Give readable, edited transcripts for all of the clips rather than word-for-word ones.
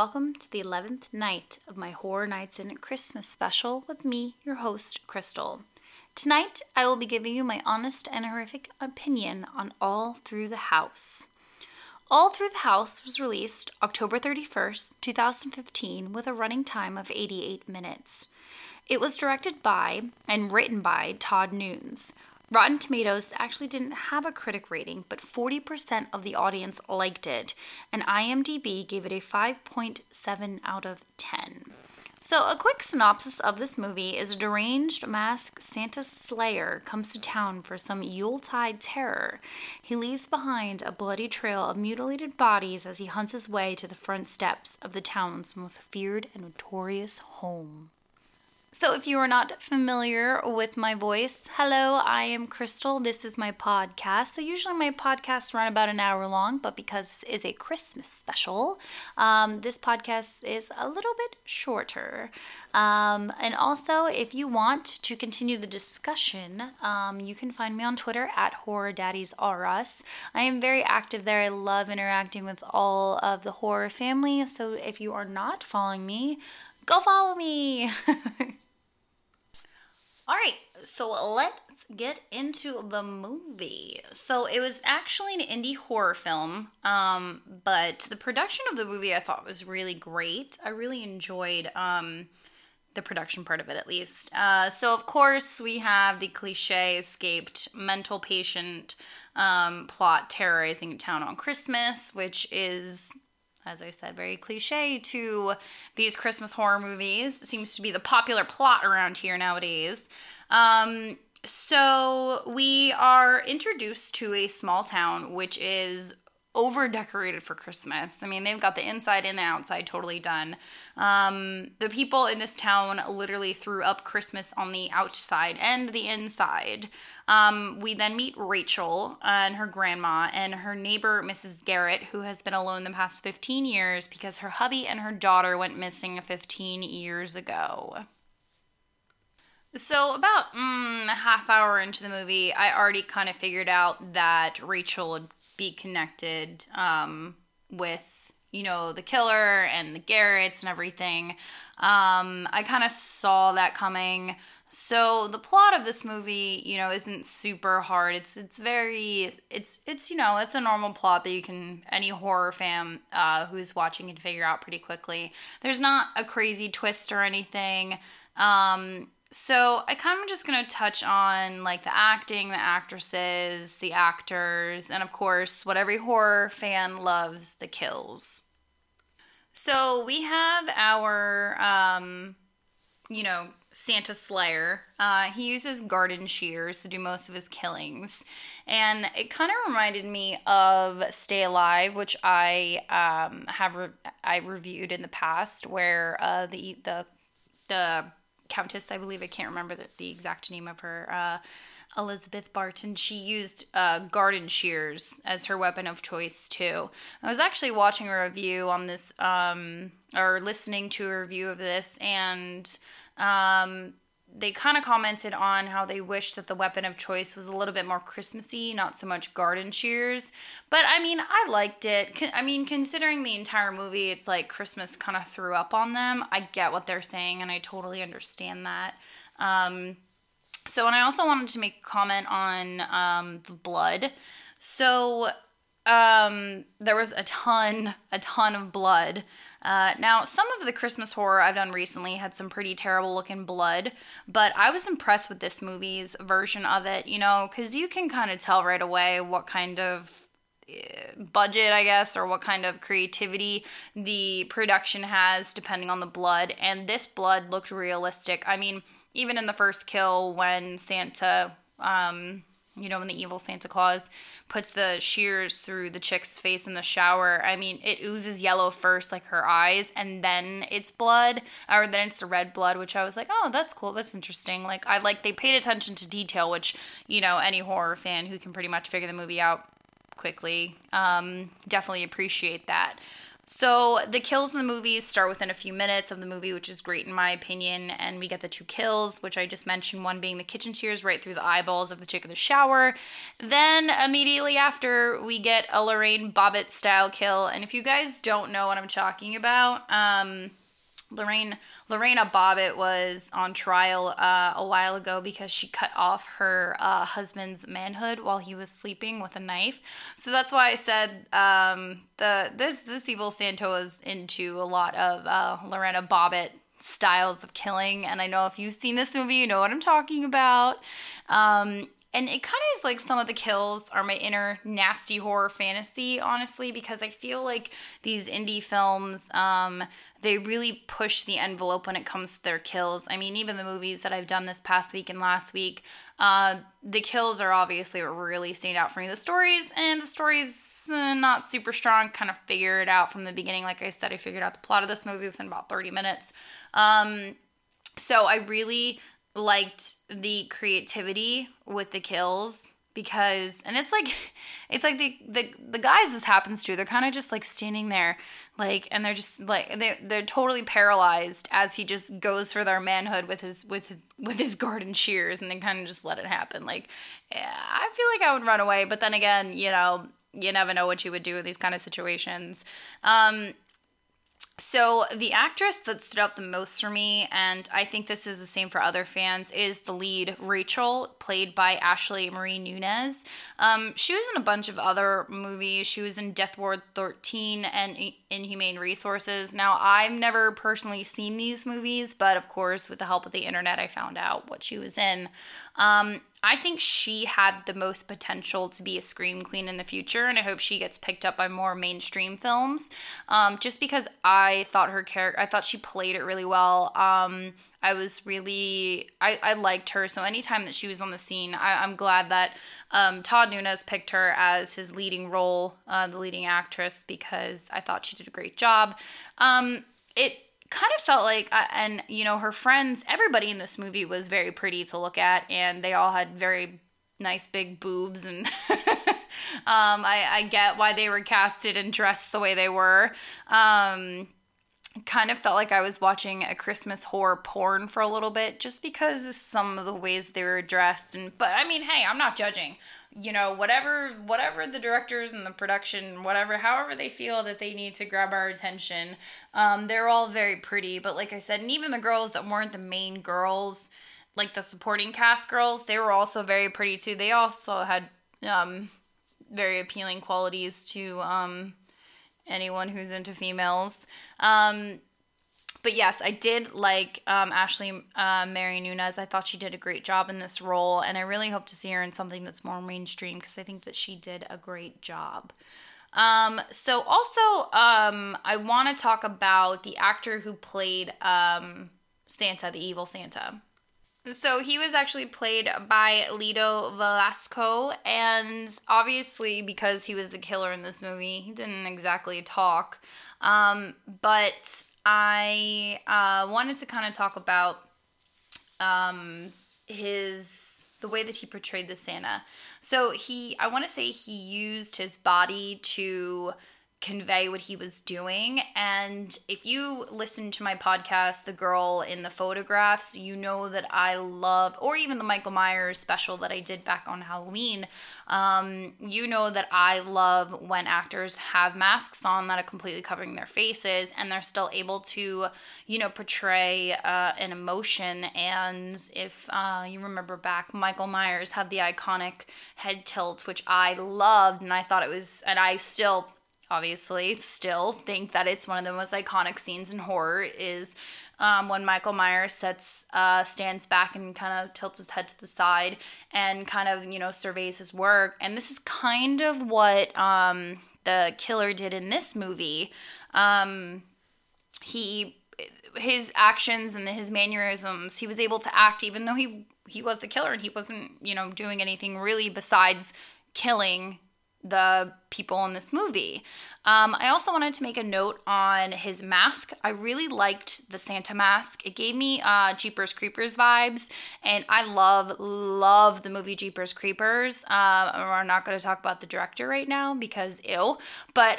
welcome to the 11th night of my Horror Nights in Christmas special with me, your host, Crystal. Tonight, I will be giving you my honest and horrific opinion on All Through the House. All Through the House was released October 31st, 2015, with a running time of 88 minutes. It was directed by and written by Todd Nunes. Rotten Tomatoes actually didn't have a critic rating, but 40% of the audience liked it, and IMDb gave it a 5.7 out of 10. So a quick synopsis of this movie is a deranged masked Santa Slayer comes to town for some Yuletide terror. He leaves behind a bloody trail of mutilated bodies as he hunts his way to the front steps of the town's most feared and notorious home. So if you are not familiar with my voice, hello, I am Crystal. This is my podcast. So usually my podcasts run about an hour long, but because this is a Christmas special, this podcast is a little bit shorter. And also, if you want to continue the discussion, you can find me on Twitter at HorrorDaddiesRUS. I am very active there. I love interacting with all of the horror family. So if you are not following me, go follow me. All right, so let's get into the movie. So it was actually an indie horror film, but the production of the movie I thought was really great. I really enjoyed the production part of it, at least. So, of course, we have the cliche escaped mental patient plot terrorizing a town on Christmas, which is, as I said, very cliche to these Christmas horror movies. It seems to be the popular plot around here nowadays. So we are introduced to a small town which is over-decorated for Christmas. I mean, they've got the inside and the outside totally done. The people in this town literally threw up Christmas on the outside and the inside. We then meet Rachel and her grandma and her neighbor, Mrs. Garrett, who has been alone the past 15 years because her hubby and her daughter went missing 15 years ago. So about a half hour into the movie, I already kind of figured out that Rachel would be connected with, you know, the killer and the Garretts and everything. I kind of saw that coming. So the plot of this movie, you know, isn't super hard. It's you know, it's a normal plot that you can, any horror fan who's watching can figure out pretty quickly. There's not a crazy twist or anything. So I kind of just going to touch on like the acting, the actresses, the actors, and of course, what every horror fan loves, the kills. So we have our, you know, Santa Slayer. He uses garden shears to do most of his killings. And it kind of reminded me of Stay Alive, which I reviewed in the past, where the Countess, I believe, I can't remember the exact name of her, Elizabeth Barton, she used garden shears as her weapon of choice too. I was actually watching a review on this, or listening to a review of this, and they kind of commented on how they wish that the weapon of choice was a little bit more Christmassy, not so much garden shears. But, I mean, I liked it. Considering the entire movie, it's like Christmas kind of threw up on them. I get what they're saying, and I totally understand that. So, and I also wanted to make a comment on the blood. So, there was a ton of blood. Now, some of the Christmas horror I've done recently had some pretty terrible looking blood, but I was impressed with this movie's version of it, you know, because you can kind of tell right away what kind of budget, I guess, or what kind of creativity the production has depending on the blood, and this blood looked realistic. I mean, even in the first kill when Santa, you know, when the evil Santa Claus puts the shears through the chick's face in the shower, I mean, it oozes yellow first, like her eyes, and then it's blood, or then it's the red blood, which I was like, oh, that's cool, that's interesting. Like, I like, they paid attention to detail, which, you know, any horror fan who can pretty much figure the movie out quickly, definitely appreciate that. So the kills in the movies start within a few minutes of the movie, which is great in my opinion. And we get the two kills, which I just mentioned, one being the kitchen shears right through the eyeballs of the chick in the shower. Then immediately after, we get a Lorena Bobbitt style kill. And if you guys don't know what I'm talking about, Lorena Bobbitt was on trial a while ago because she cut off her husband's manhood while he was sleeping with a knife. So that's why I said this evil Santo is into a lot of Lorena Bobbitt styles of killing. And I know if you've seen this movie, you know what I'm talking about. And it kind of is like some of the kills are my inner nasty horror fantasy, honestly, because I feel like these indie films, they really push the envelope when it comes to their kills. I mean, even the movies that I've done this past week and last week, the kills are obviously what really stand out for me. The stories not super strong, kind of figure it out from the beginning. Like I said, I figured out the plot of this movie within about 30 minutes. So I really liked the creativity with the kills because, and it's like the guys this happens to, they're kind of just like standing there like, and they're just like, they're totally paralyzed as he just goes for their manhood with his garden shears, and they kind of just let it happen. Like, yeah, I feel like I would run away, but then again, you know, you never know what you would do in these kind of situations. So the actress that stood out the most for me, and I think this is the same for other fans, is the lead, Rachel, played by Ashley Marie Nunez. She was in a bunch of other movies. She was in Death Ward 13 and Inhumane Resources. Now, I've never personally seen these movies, but of course, with the help of the internet, I found out what she was in. I think she had the most potential to be a scream queen in the future, and I hope she gets picked up by more mainstream films. Just because I thought she played it really well. I liked her. So anytime that she was on the scene, I'm glad that Todd Nunes picked her as his leading role, the leading actress, because I thought she did a great job. It kind of felt like, and you know, her friends, everybody in this movie was very pretty to look at, and they all had very nice big boobs, and I get why they were casted and dressed the way they were. Kind of felt like I was watching a Christmas horror porn for a little bit, just because of some of the ways they were dressed. But I mean, hey, I'm not judging. You know, whatever the directors and the production, however they feel that they need to grab our attention, they're all very pretty. But like I said, and even the girls that weren't the main girls, like the supporting cast girls, they were also very pretty too. They also had very appealing qualities to anyone who's into females. But yes, I did like Ashley Marie Nunez. I thought she did a great job in this role, and I really hope to see her in something that's more mainstream because I think that she did a great job. So also, I want to talk about the actor who played Santa, the evil Santa. So he was actually played by Lito Velasco, and obviously because he was the killer in this movie, he didn't exactly talk, but I wanted to kind of talk about the way that he portrayed the Santa. So I want to say he used his body to convey what he was doing. And if you listen to my podcast, The Girl in the Photographs, you know that I love, or even the Michael Myers special that I did back on Halloween, you know that I love when actors have masks on that are completely covering their faces, and they're still able to, you know, portray an emotion. And if you remember back, Michael Myers had the iconic head tilt, which I loved, and I thought it was, and I still obviously still think that it's one of the most iconic scenes in horror is when Michael Myers stands back and kind of tilts his head to the side and kind of, you know, surveys his work. And this is kind of what the killer did in this movie. His actions and his mannerisms, he was able to act even though he was the killer and he wasn't, you know, doing anything really besides killing the people in this movie. I also wanted to make a note on his mask. I really liked the Santa mask. It gave me Jeepers Creepers vibes, and I love the movie Jeepers Creepers. We're not going to talk about the director right now because ew, but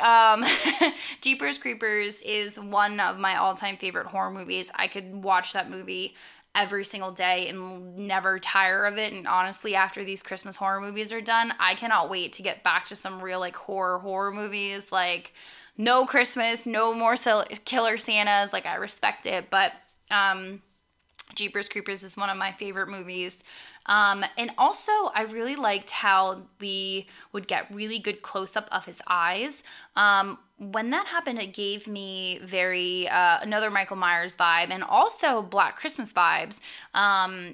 Jeepers Creepers is one of my all-time favorite horror movies. I could watch that movie every single day and never tire of it. And honestly, after these Christmas horror movies are done, I cannot wait to get back to some real like horror movies, like no Christmas, no more killer Santas. Like I respect it, but Jeepers Creepers is one of my favorite movies. And also I really liked how we would get really good close up of his eyes. When that happened, it gave me very, another Michael Myers vibe and also Black Christmas vibes.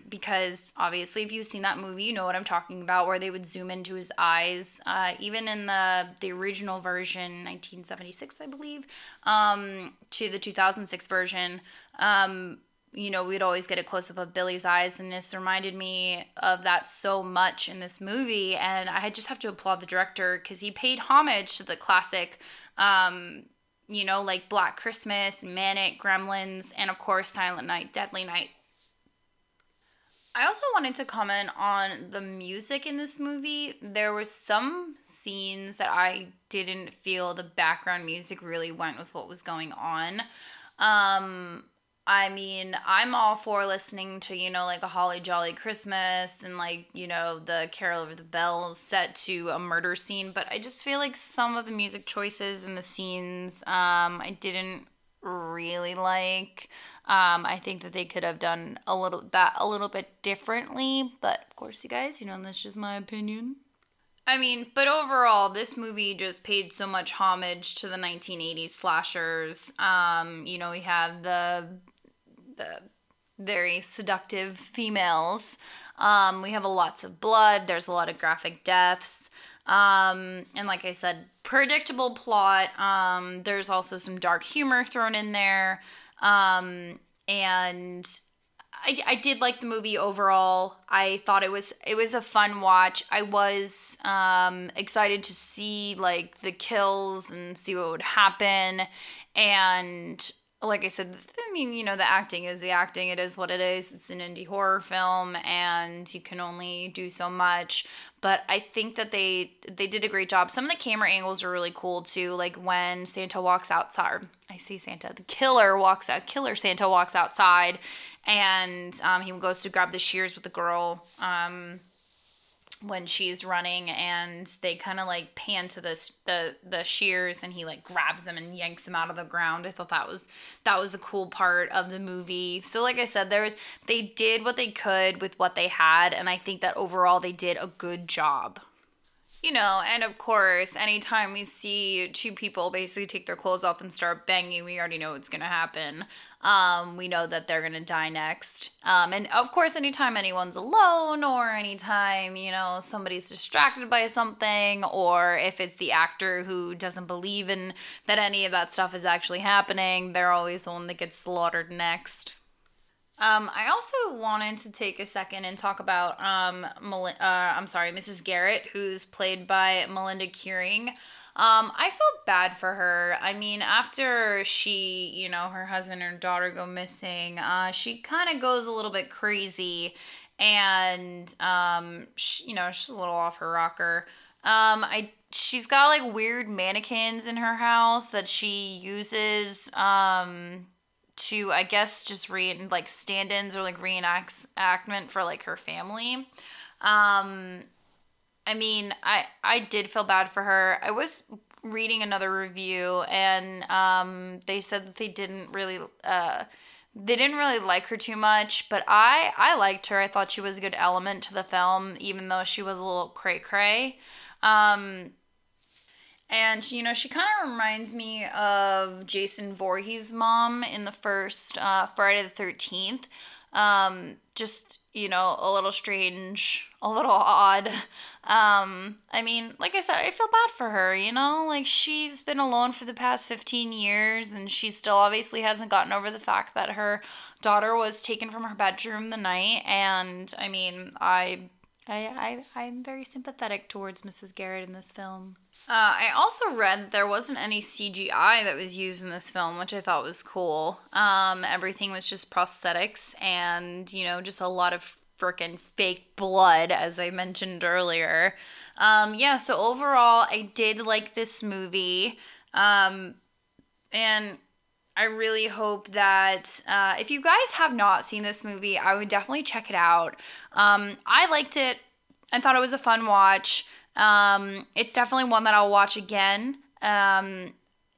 Because obviously if you've seen that movie, you know what I'm talking about, where they would zoom into his eyes, even in the original version, 1976, I believe, to the 2006 version, you know, we'd always get a close-up of Billy's eyes, and this reminded me of that so much in this movie, and I just have to applaud the director, because he paid homage to the classic, you know, like Black Christmas, Maniac, Gremlins, and of course, Silent Night, Deadly Night. I also wanted to comment on the music in this movie. There were some scenes that I didn't feel the background music really went with what was going on. I mean, I'm all for listening to, you know, like a Holly Jolly Christmas and like, you know, the Carol of the Bells set to a murder scene. But I just feel like some of the music choices in the scenes I didn't really like. I think that they could have done a little bit differently. But of course, you guys, you know, that's just my opinion. I mean, but overall, this movie just paid so much homage to the 1980s slashers. You know, we have the very seductive females. We have lots of blood. There's a lot of graphic deaths. And like I said, predictable plot. There's also some dark humor thrown in there. And I did like the movie overall. I thought it was a fun watch. I was excited to see like the kills and see what would happen. And like I said, I mean, you know, the acting is the acting. It is what it is. It's an indie horror film, and you can only do so much. But I think that they did a great job. Some of the camera angles are really cool, too. Like when Santa walks outside. I say Santa. The killer walks out. Killer Santa walks outside, and he goes to grab the shears with the girl when she's running. And they kind of, like, pan to the shears, and he, like, grabs them and yanks them out of the ground. I thought that was a cool part of the movie. So, like I said, they did what they could with what they had, and I think that overall they did a good job. You know, and of course, anytime we see two people basically take their clothes off and start banging, we already know what's going to happen. We know that they're going to die next. And of course, anytime anyone's alone or anytime, you know, somebody's distracted by something, or if it's the actor who doesn't believe in that any of that stuff is actually happening, they're always the one that gets slaughtered next. I also wanted to take a second and talk about, Mrs. Garrett, who's played by Melinda Keering. I felt bad for her. I mean, after she, you know, her husband and her daughter go missing, she kind of goes a little bit crazy and, she, you know, she's a little off her rocker. She's got like weird mannequins in her house that she uses, to, I guess, just stand-ins or, like, reenactment for, like, her family. I mean, I did feel bad for her. I was reading another review, and they said that they didn't really like her too much, but I liked her. I thought she was a good element to the film, even though she was a little cray-cray. And, you know, she kind of reminds me of Jason Voorhees' mom in the first Friday the 13th. Just, you know, a little strange, a little odd. I mean, like I said, I feel bad for her, you know? Like, she's been alone for the past 15 years, and she still obviously hasn't gotten over the fact that her daughter was taken from her bedroom the night. And, I mean, I I'm very sympathetic towards Mrs. Garrett in this film. I also read there wasn't any CGI that was used in this film, which I thought was cool. Everything was just prosthetics and, you know, just a lot of frickin' fake blood, as I mentioned earlier. Yeah, so overall, I did like this movie. And I really hope that if you guys have not seen this movie, I would definitely check it out. I liked it. I thought it was a fun watch. It's definitely one that I'll watch again.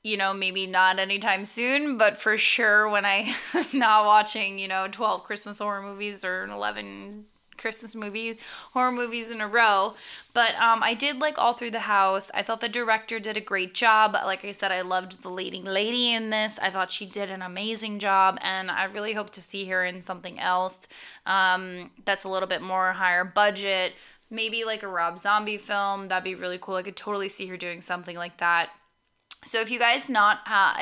You know, maybe not anytime soon, but for sure when I'm not watching, you know, 12 Christmas horror movies or 11 Christmas movies, horror movies in a row. But I did like All Through the House. I thought the director did a great job. Like I said, I loved the leading lady in this. I thought she did an amazing job, and I really hope to see her in something else that's a little bit more higher budget. Maybe like a Rob Zombie film. That'd be really cool. I could totally see her doing something like that. So if you guys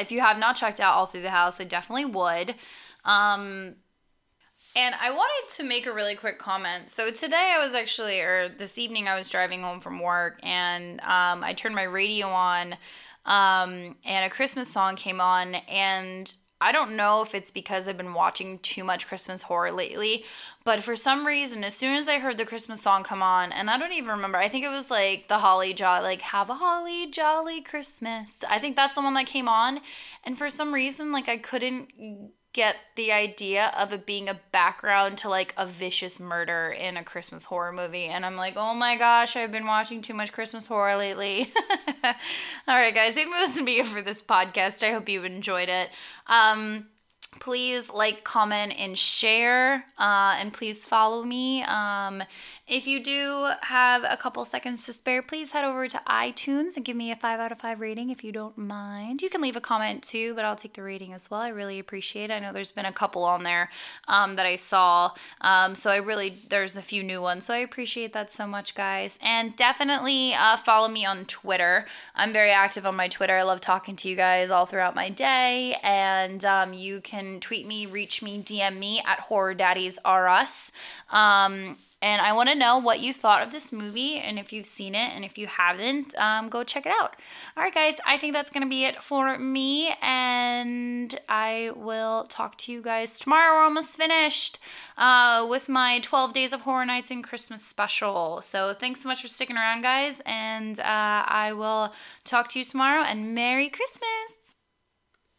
if you have not checked out All Through the House, I definitely would. And I wanted to make a really quick comment. So today I was actually, or this evening I was driving home from work, and I turned my radio on, and a Christmas song came on, and I don't know if it's because I've been watching too much Christmas horror lately, but for some reason, as soon as I heard the Christmas song come on, and I don't even remember, I think it was like the Holly Jolly, like have a holly jolly Christmas. I think that's the one that came on. And for some reason, like I couldn't get the idea of it being a background to like a vicious murder in a Christmas horror movie, and I'm like, oh my gosh, I've been watching too much Christmas horror lately. All right, guys, I think that's gonna be it for this podcast. I hope you enjoyed it. Please like, comment, and share, and please follow me. If you do have a couple seconds to spare, please head over to iTunes and give me a 5 out of 5 rating if you don't mind. You can leave a comment too, but I'll take the rating as well. I really appreciate it. I know there's been a couple on there that I saw, so there's a few new ones, so I appreciate that so much, guys. And definitely follow me on Twitter. I'm very active on my Twitter. I love talking to you guys all throughout my day, and you can tweet me, reach me, DM me at HorrorDaddiesRUS. And I want to know what you thought of this movie, and if you've seen it, and if you haven't, go check it out. All right, guys, I think that's going to be it for me, and I will talk to you guys tomorrow. We're almost finished with my 12 Days of Horror Nights and Christmas special. So thanks so much for sticking around, guys, and I will talk to you tomorrow, and Merry Christmas!